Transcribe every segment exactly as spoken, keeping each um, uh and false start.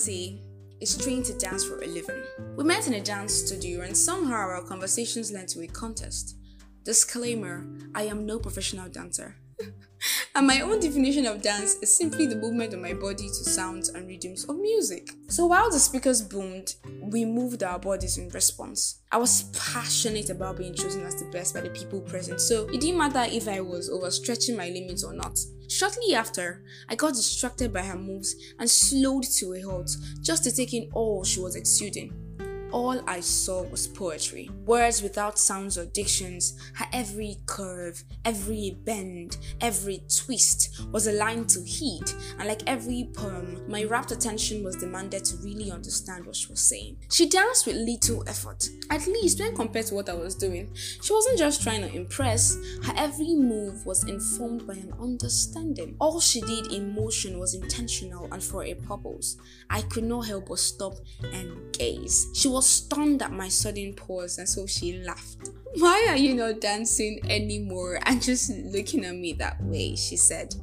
Tracy is trained to dance for a living. We met in a dance studio and somehow our conversations led to a contest. Disclaimer, I am no professional dancer. And my own definition of dance is simply the movement of my body to sounds and rhythms of music. So while the speakers boomed, we moved our bodies in response. I was passionate about being chosen as the best by the people present, so it didn't matter if I was overstretching my limits or not. Shortly after, I got distracted by her moves and slowed to a halt just to take in all she was exuding. All I saw was poetry. Words without sounds or dictions, her every curve, every bend, every twist was a line to heed, and like every poem, my rapt attention was demanded to really understand what she was saying. She danced with little effort, at least when compared to what I was doing. She wasn't just trying to impress, her every move was informed by an understanding. All she did in motion was intentional and for a purpose. I could not help but stop and gaze. She was stunned at my sudden pause, and so she laughed. "Why are you not dancing anymore and just looking at me that way?" she said.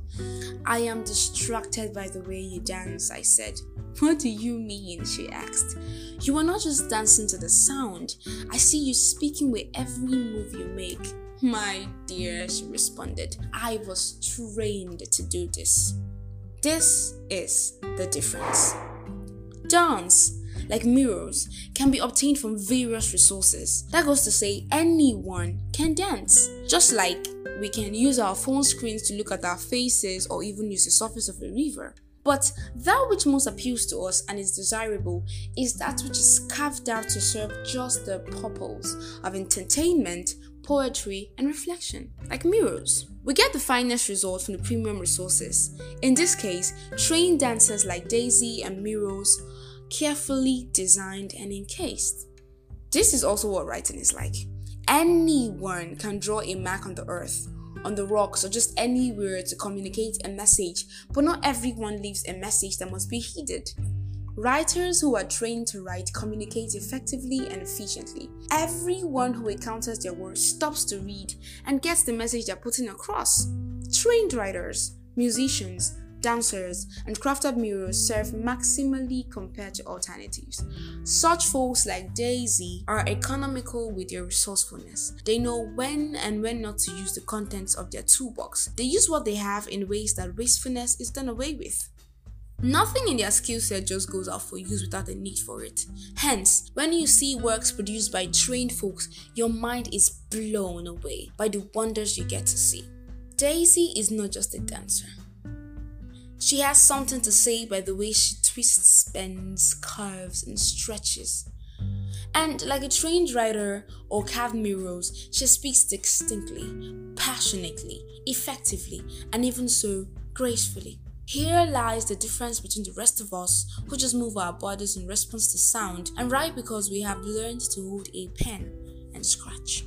"I am distracted by the way you dance," I said. "What do you mean?" she asked. "You are not just dancing to the sound. I see you speaking with every move you make." "My dear," she responded, "I was trained to do this." This is the difference. Dance, like mirrors, can be obtained from various resources. That goes to say anyone can dance. Just like we can use our phone screens to look at our faces or even use the surface of a river. But that which most appeals to us and is desirable is that which is carved out to serve just the purpose of entertainment, poetry, and reflection, like mirrors. We get the finest result from the premium resources. In this case, trained dancers like Daisy and mirrors, carefully designed and encased. This is also what writing is like. Anyone can draw a mark on the earth, on the rocks, or just anywhere to communicate a message, but not everyone leaves a message that must be heeded. Writers who are trained to write communicate effectively and efficiently. Everyone who encounters their work stops to read and gets the message they're putting across. Trained writers, musicians, dancers, and crafted mirrors serve maximally compared to alternatives. Such folks like Daisy are economical with their resourcefulness. They know when and when not to use the contents of their toolbox. They use what they have in ways that wastefulness is done away with. Nothing in their skill set just goes out for use without the need for it. Hence, when you see works produced by trained folks, your mind is blown away by the wonders you get to see. Daisy is not just a dancer. She has something to say by the way she twists, bends, curves, and stretches. And like a trained writer or carved mirrors, she speaks distinctly, passionately, effectively, and even so, gracefully. Here lies the difference between the rest of us who just move our bodies in response to sound and write because we have learned to hold a pen and scratch.